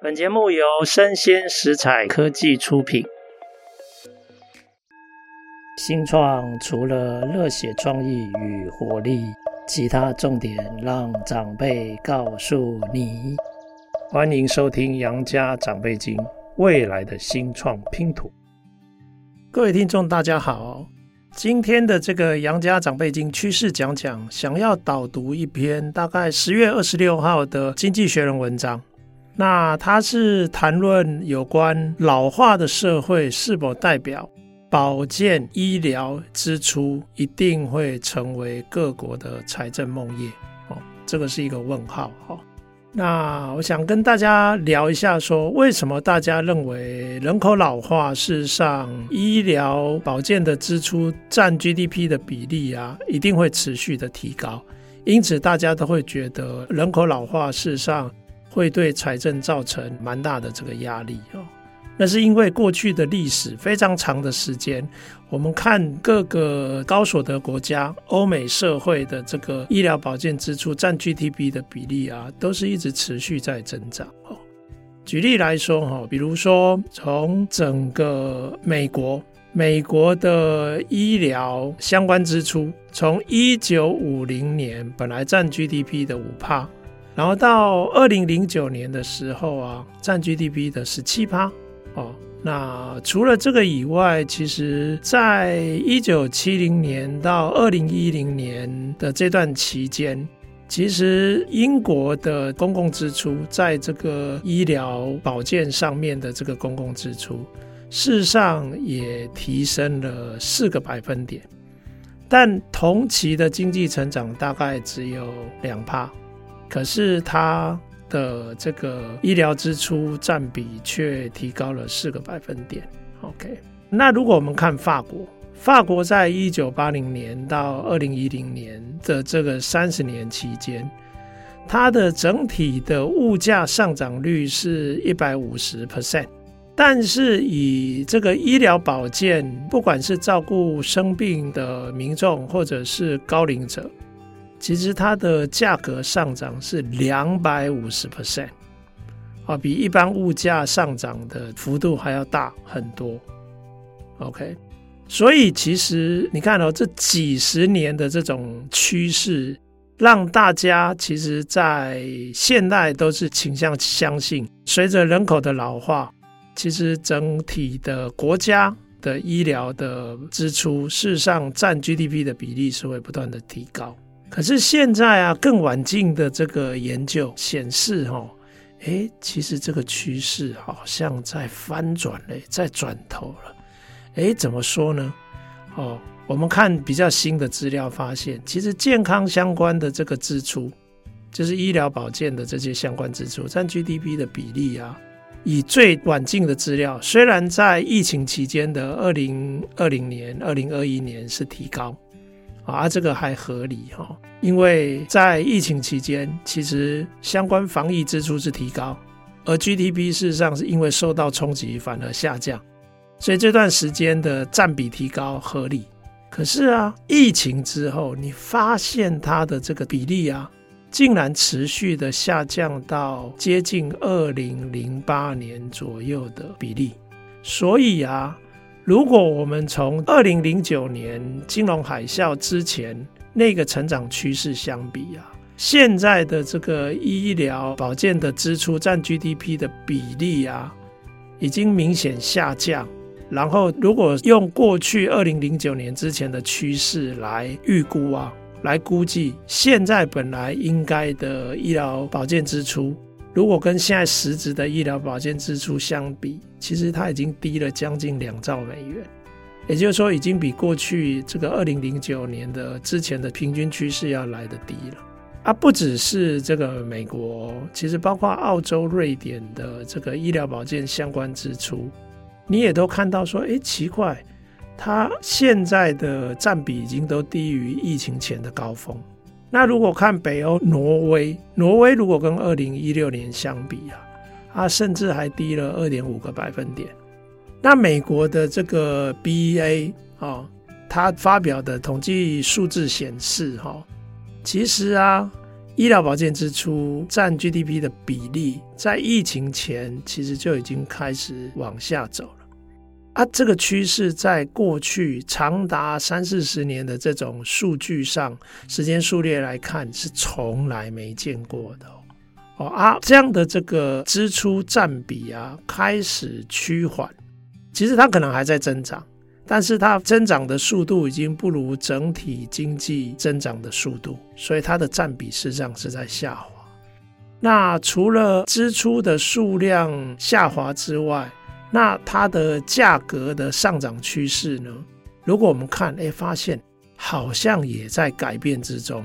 本节目由生鲜食材科技出品。新创除了热血创意与活力，其他重点让长辈告诉你。欢迎收听杨家长辈经，未来的新创拼图。各位听众大家好，今天的这个杨家长辈经趋势讲讲，想要导读一篇大概10月26号的经济学人文章。那它是谈论有关老化的社会是否代表保健医疗支出一定会成为各国的财政梦魇、这个是一个问号、那我想跟大家聊一下，说为什么大家认为人口老化，事实上医疗保健的支出占 GDP 的比例啊，一定会持续的提高，因此大家都会觉得人口老化事实上会对财政造成蛮大的这个压力、那是因为过去的历史非常长的时间，我们看各个高所得国家欧美社会的这个医疗保健支出占 GDP 的比例啊，都是一直持续在增长、举例来说、比如说从整个美国的医疗相关支出，从1950年本来占 GDP 的 5%，然后到2009年的时候啊，占 GDP 的 17%、那除了这个以外，其实在1970年到2010年的这段期间，其实英国的公共支出在这个医疗保健上面的这个公共支出事实上也提升了4个百分点，但同期的经济成长大概只有 2%，可是它的这个医疗支出占比却提高了4个百分点。 OK， 那如果我们看法国在1980年到2010年的这个30年期间，它的整体的物价上涨率是 150%， 但是以这个医疗保健，不管是照顾生病的民众或者是高龄者，其实它的价格上涨是 250%， 比一般物价上涨的幅度还要大很多。 OK， 所以其实你看这几十年的这种趋势，让大家其实在现代都是倾向相信，随着人口的老化，其实整体的国家的医疗的支出事实上占 GDP 的比例是会不断的提高。可是现在啊，更晚近的这个研究显示、其实这个趋势好像在翻转了，在转头了。怎么说呢？我们看比较新的资料发现，其实健康相关的这个支出，就是医疗保健的这些相关支出占 GDP 的比例啊，以最晚近的资料，虽然在疫情期间的2020年、2021年是提高啊，这个还合理、因为在疫情期间，其实相关防疫支出是提高，而 GDP 事实上是因为受到冲击反而下降，所以这段时间的占比提高合理。可是啊，疫情之后你发现它的这个比例啊，竟然持续的下降到接近2008年左右的比例。所以啊，如果我们从2009年金融海啸之前那个成长趋势相比啊，现在的这个医疗保健的支出占 GDP 的比例啊，已经明显下降。然后如果用过去2009年之前的趋势来预估啊，来估计现在本来应该的医疗保健支出，如果跟现在实质的医疗保健支出相比，其实它已经低了将近2兆美元，也就是说已经比过去这个2009年的之前的平均趋势要来得低了。不只是这个美国，其实包括澳洲、瑞典的这个医疗保健相关支出，你也都看到说奇怪，它现在的占比已经都低于疫情前的高峰。那如果看北欧挪威如果跟2016年相比啊，它甚至还低了 2.5 个百分点。那美国的这个 BEA、它发表的统计数字显示、其实啊，医疗保健支出占 GDP 的比例在疫情前其实就已经开始往下走了啊，这个趋势在过去长达30-40年的这种数据上时间数列来看是从来没见过的这样的这个支出占比啊开始趋缓，其实它可能还在增长，但是它增长的速度已经不如整体经济增长的速度，所以它的占比事实上是在下滑。那除了支出的数量下滑之外，那它的价格的上涨趋势呢，如果我们看发现好像也在改变之中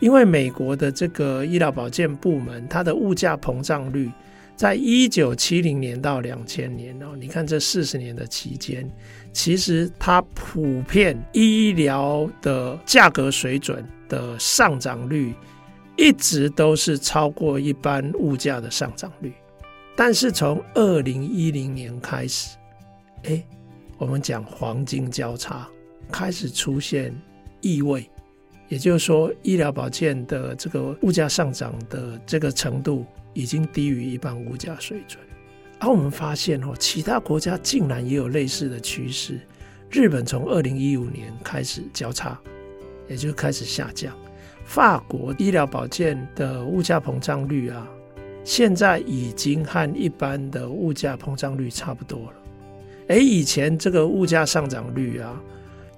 因为美国的这个医疗保健部门它的物价膨胀率在1970年到2000年你看这40年的期间，其实它普遍医疗的价格水准的上涨率一直都是超过一般物价的上涨率，但是从2010年开始我们讲黄金交叉开始出现异位，也就是说医疗保健的这个物价上涨的这个程度已经低于一般物价水准我们发现其他国家竟然也有类似的趋势，日本从2015年开始交叉，也就是开始下降，法国医疗保健的物价膨胀率啊，现在已经和一般的物价膨胀率差不多了以前这个物价上涨率啊，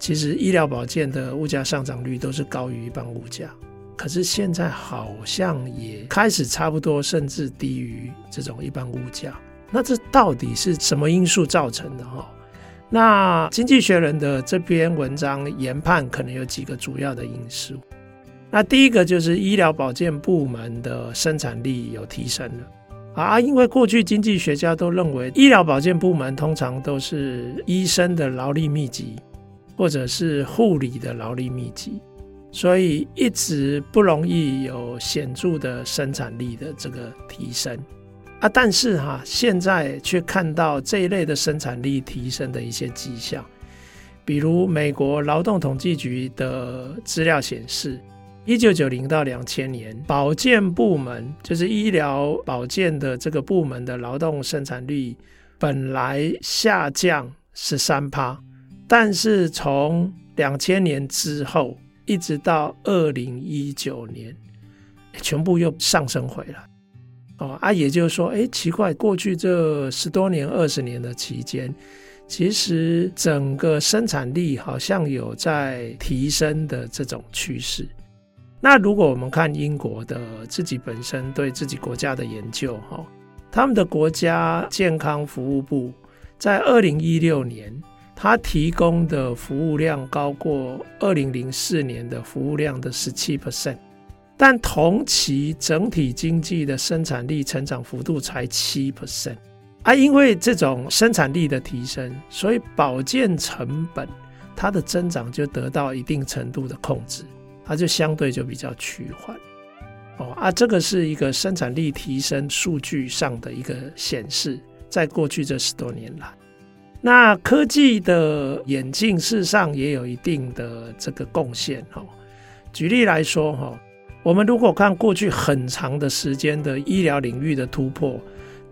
其实医疗保健的物价上涨率都是高于一般物价，可是现在好像也开始差不多甚至低于这种一般物价，那这到底是什么因素造成的那经济学人的这篇文章研判可能有几个主要的因素，那第一个就是医疗保健部门的生产力有提升了因为过去经济学家都认为医疗保健部门通常都是医生的劳力密集或者是护理的劳力密集，所以一直不容易有显著的生产力的这个提升但是现在却看到这一类的生产力提升的一些迹象，比如美国劳动统计局的资料显示1990到2000年保健部门就是医疗保健的这个部门的劳动生产率本来下降 13%， 但是从2000年之后一直到2019年全部又上升回来也就是说奇怪，过去这10多年20年的期间，其实整个生产力好像有在提升的这种趋势。那如果我们看英国的自己本身对自己国家的研究他们的国家健康服务部在2016年它提供的服务量高过2004年的服务量的 17%， 但同期整体经济的生产力成长幅度才 7%因为这种生产力的提升，所以保健成本它的增长就得到一定程度的控制，它就相对就比较趋缓这个是一个生产力提升数据上的一个显示，在过去这10多年来。那科技的演进事实上也有一定的这个贡献举例来说我们如果看过去很长的时间的医疗领域的突破，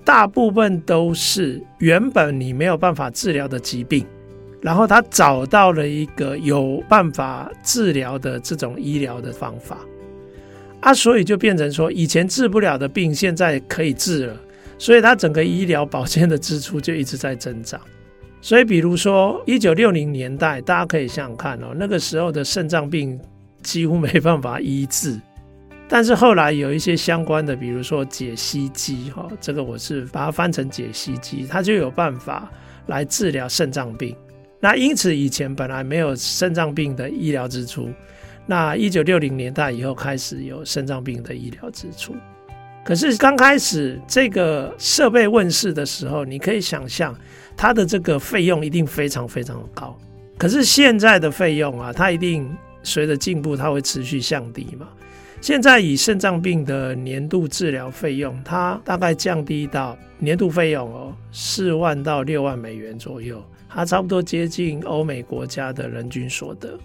大部分都是原本你没有办法治疗的疾病，然后他找到了一个有办法治疗的这种医疗的方法所以就变成说以前治不了的病现在可以治了，所以他整个医疗保健的支出就一直在增长。所以比如说1960年代大家可以想想看那个时候的肾脏病几乎没办法医治，但是后来有一些相关的，比如说解析机这个我是把它翻成解析机，它就有办法来治疗肾脏病，那因此以前本来没有肾脏病的医疗支出，那1960年代以后开始有肾脏病的医疗支出。可是刚开始这个设备问世的时候，你可以想象它的这个费用一定非常非常高，可是现在的费用它一定随着进步它会持续降低嘛。现在以肾脏病的年度治疗费用，它大概降低到年度费用4万到6万美元左右，它差不多接近欧美国家的人均所得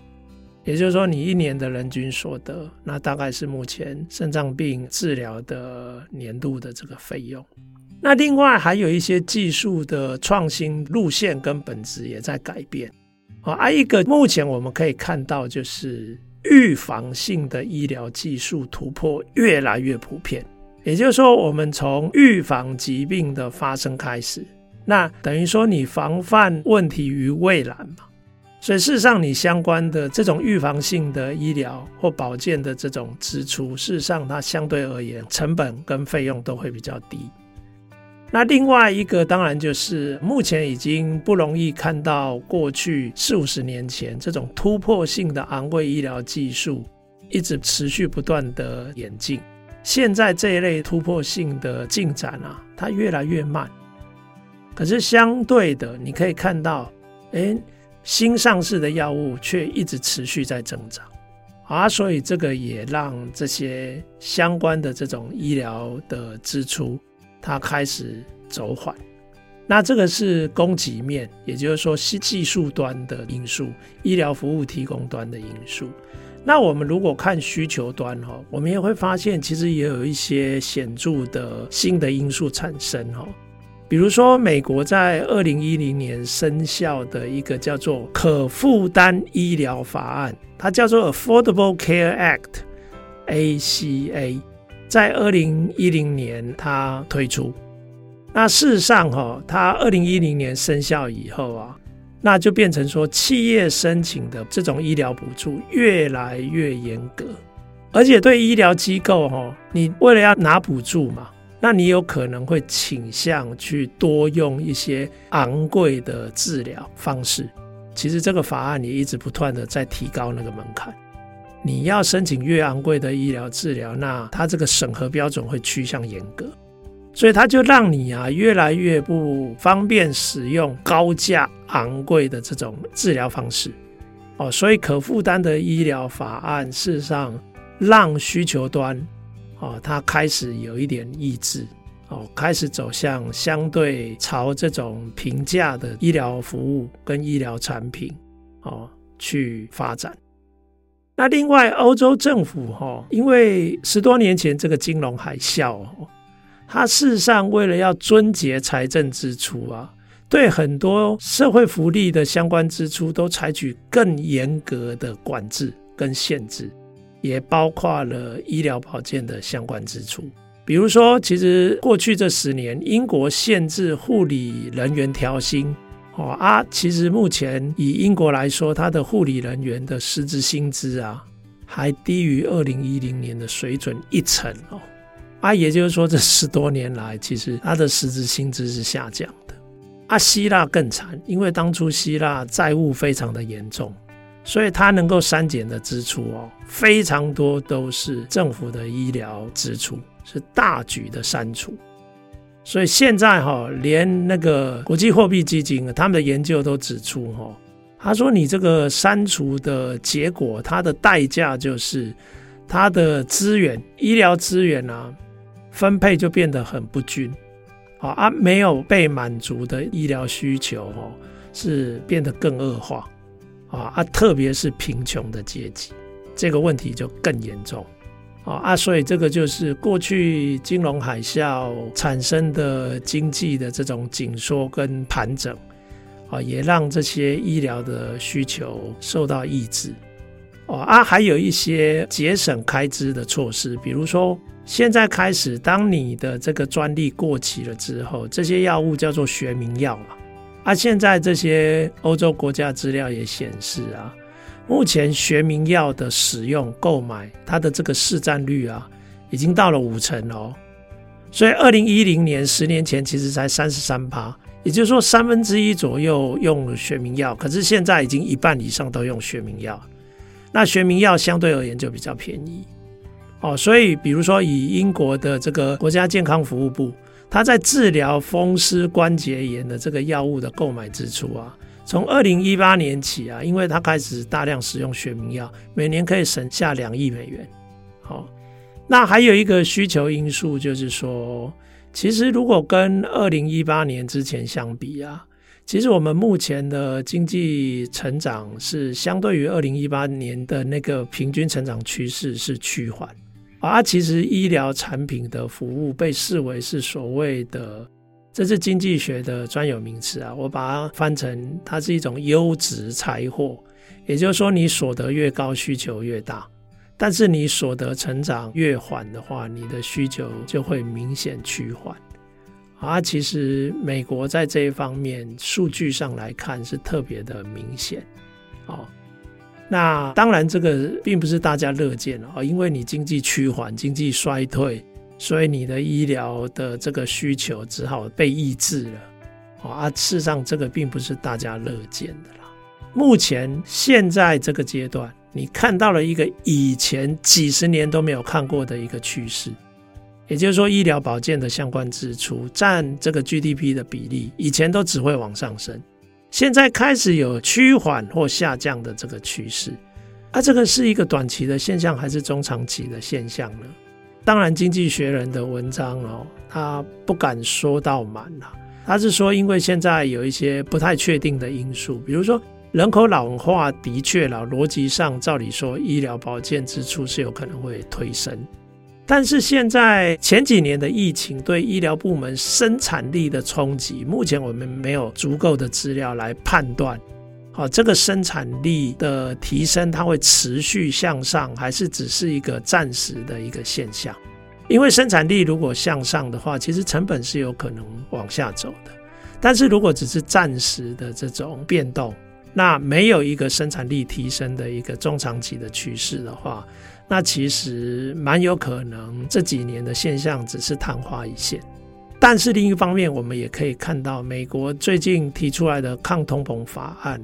也就是说你一年的人均所得，那大概是目前肾脏病治疗的年度的这个费用。那另外还有一些技术的创新路线跟本质也在改变啊，一个目前我们可以看到就是预防性的医疗技术突破越来越普遍，也就是说我们从预防疾病的发生开始，那等于说你防范问题于未然嘛，所以事实上你相关的这种预防性的医疗或保健的这种支出，事实上它相对而言成本跟费用都会比较低。那另外一个当然就是目前已经不容易看到过去40-50年前这种突破性的昂贵医疗技术一直持续不断的演进，现在这一类突破性的进展啊，它越来越慢。可是相对的你可以看到新上市的药物却一直持续在增长啊，所以这个也让这些相关的这种医疗的支出它开始走缓。那这个是供给面，也就是说技术端的因素，医疗服务提供端的因素。那我们如果看需求端，我们也会发现其实也有一些显著的新的因素产生。比如说美国在2010年生效的一个叫做可负担医疗法案，它叫做 Affordable Care Act ACA，在2010年它推出。那事实上它2010年生效以后啊，那就变成说企业申请的这种医疗补助越来越严格，而且对医疗机构你为了要拿补助嘛，那你有可能会倾向去多用一些昂贵的治疗方式。其实这个法案也一直不断的在提高那个门槛，你要申请越昂贵的医疗治疗，那它这个审核标准会趋向严格，所以它就让你啊越来越不方便使用高价昂贵的这种治疗方式，所以可负担的医疗法案事实上让需求端，它开始有一点抑制，开始走向相对朝这种平价的医疗服务跟医疗产品，去发展。那另外欧洲政府因为10多年前这个金融海啸，它事实上为了要撙节财政支出啊，对很多社会福利的相关支出都采取更严格的管制跟限制，也包括了医疗保健的相关支出。比如说其实过去这10年英国限制护理人员调薪，其实目前以英国来说，它的护理人员的实质薪资啊，还低于2010年的水准1成。也就是说这10多年来其实它的实质薪资是下降的。希腊更惨，因为当初希腊债务非常的严重，所以它能够删减的支出非常多，都是政府的医疗支出，是大举的删除。所以现在连那个国际货币基金他们的研究都指出他说你这个删除的结果，它的代价就是它的资源，医疗资源啊，分配就变得很不均，没有被满足的医疗需求是变得更恶化，特别是贫穷的阶级这个问题就更严重，所以这个就是过去金融海啸产生的经济的这种紧缩跟盘整，也让这些医疗的需求受到抑制，还有一些节省开支的措施，比如说现在开始当你的这个专利过期了之后，这些药物叫做学名药嘛，现在这些欧洲国家资料也显示啊，目前学名药的使用购买，它的这个市占率啊，已经到了5成哦。所以2010年10年前其实才 33%， 也就是说1/3左右用学名药，可是现在已经1半以上都用学名药。那学名药相对而言就比较便宜，所以比如说以英国的这个国家健康服务部，它在治疗风湿关节炎的这个药物的购买支出啊，从2018年起啊，因为他开始大量使用学名药，每年可以省下$2亿。那还有一个需求因素就是说，其实如果跟2018年之前相比啊，其实我们目前的经济成长是相对于2018年的那个平均成长趋势是趋缓啊，其实医疗产品的服务被视为是所谓的，这是经济学的专有名词啊，我把它翻成它是一种优质财货，也就是说你所得越高需求越大，但是你所得成长越缓的话，你的需求就会明显趋缓啊，其实美国在这一方面数据上来看是特别的明显哦。那当然这个并不是大家乐见哦，因为你经济趋缓经济衰退，所以你的医疗的这个需求只好被抑制了哦，啊，事实上这个并不是大家乐见的啦。目前现在这个阶段你看到了一个以前几十年都没有看过的一个趋势，也就是说医疗保健的相关支出占这个 GDP 的比例以前都只会往上升，现在开始有趋缓或下降的这个趋势啊，这个是一个短期的现象还是中长期的现象呢？当然经济学人的文章哦，他不敢说到满啦，他是说因为现在有一些不太确定的因素，比如说人口老化的确啦，逻辑上照理说医疗保健支出是有可能会推升，但是现在前几年的疫情对医疗部门生产力的冲击，目前我们没有足够的资料来判断好，这个生产力的提升它会持续向上还是只是一个暂时的一个现象，因为生产力如果向上的话，其实成本是有可能往下走的，但是如果只是暂时的这种变动，那没有一个生产力提升的一个中长期的趋势的话，那其实蛮有可能这几年的现象只是昙花一现。但是另一方面我们也可以看到美国最近提出来的抗通膨法案，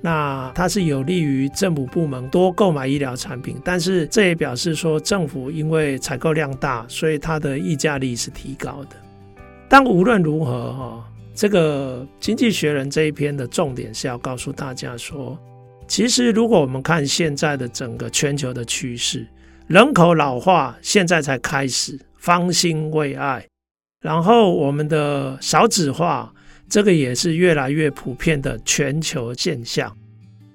那它是有利于政府部门多购买医疗产品，但是这也表示说政府因为采购量大，所以它的议价力是提高的。但无论如何，这个经济学人这一篇的重点是要告诉大家说，其实如果我们看现在的整个全球的趋势，人口老化现在才开始，方兴未艾，然后我们的少子化这个也是越来越普遍的全球现象，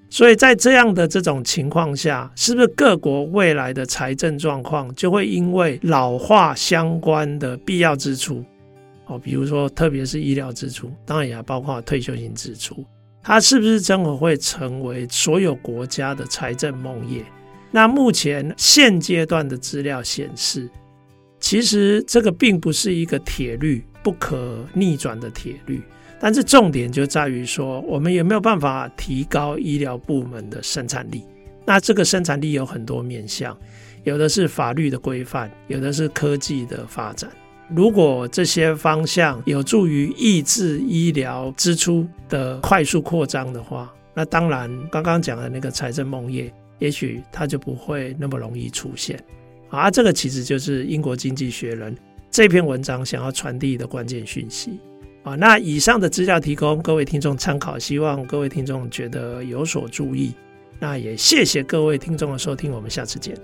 所以在这样的这种情况下，是不是各国未来的财政状况就会因为老化相关的必要支出哦，比如说特别是医疗支出，当然也包括退休金支出，它是不是真的会成为所有国家的财政梦魇？那目前现阶段的资料显示，其实这个并不是一个铁律，不可逆转的铁律，但是重点就在于说我们有没有办法提高医疗部门的生产力。那这个生产力有很多面向，有的是法律的规范，有的是科技的发展，如果这些方向有助于抑制医疗支出的快速扩张的话，那当然刚刚讲的那个财政梦魇也许它就不会那么容易出现啊，这个其实就是英国经济学人这篇文章想要传递的关键讯息啊。那以上的资料提供各位听众参考，希望各位听众觉得有所注意，那也谢谢各位听众的收听，我们下次见。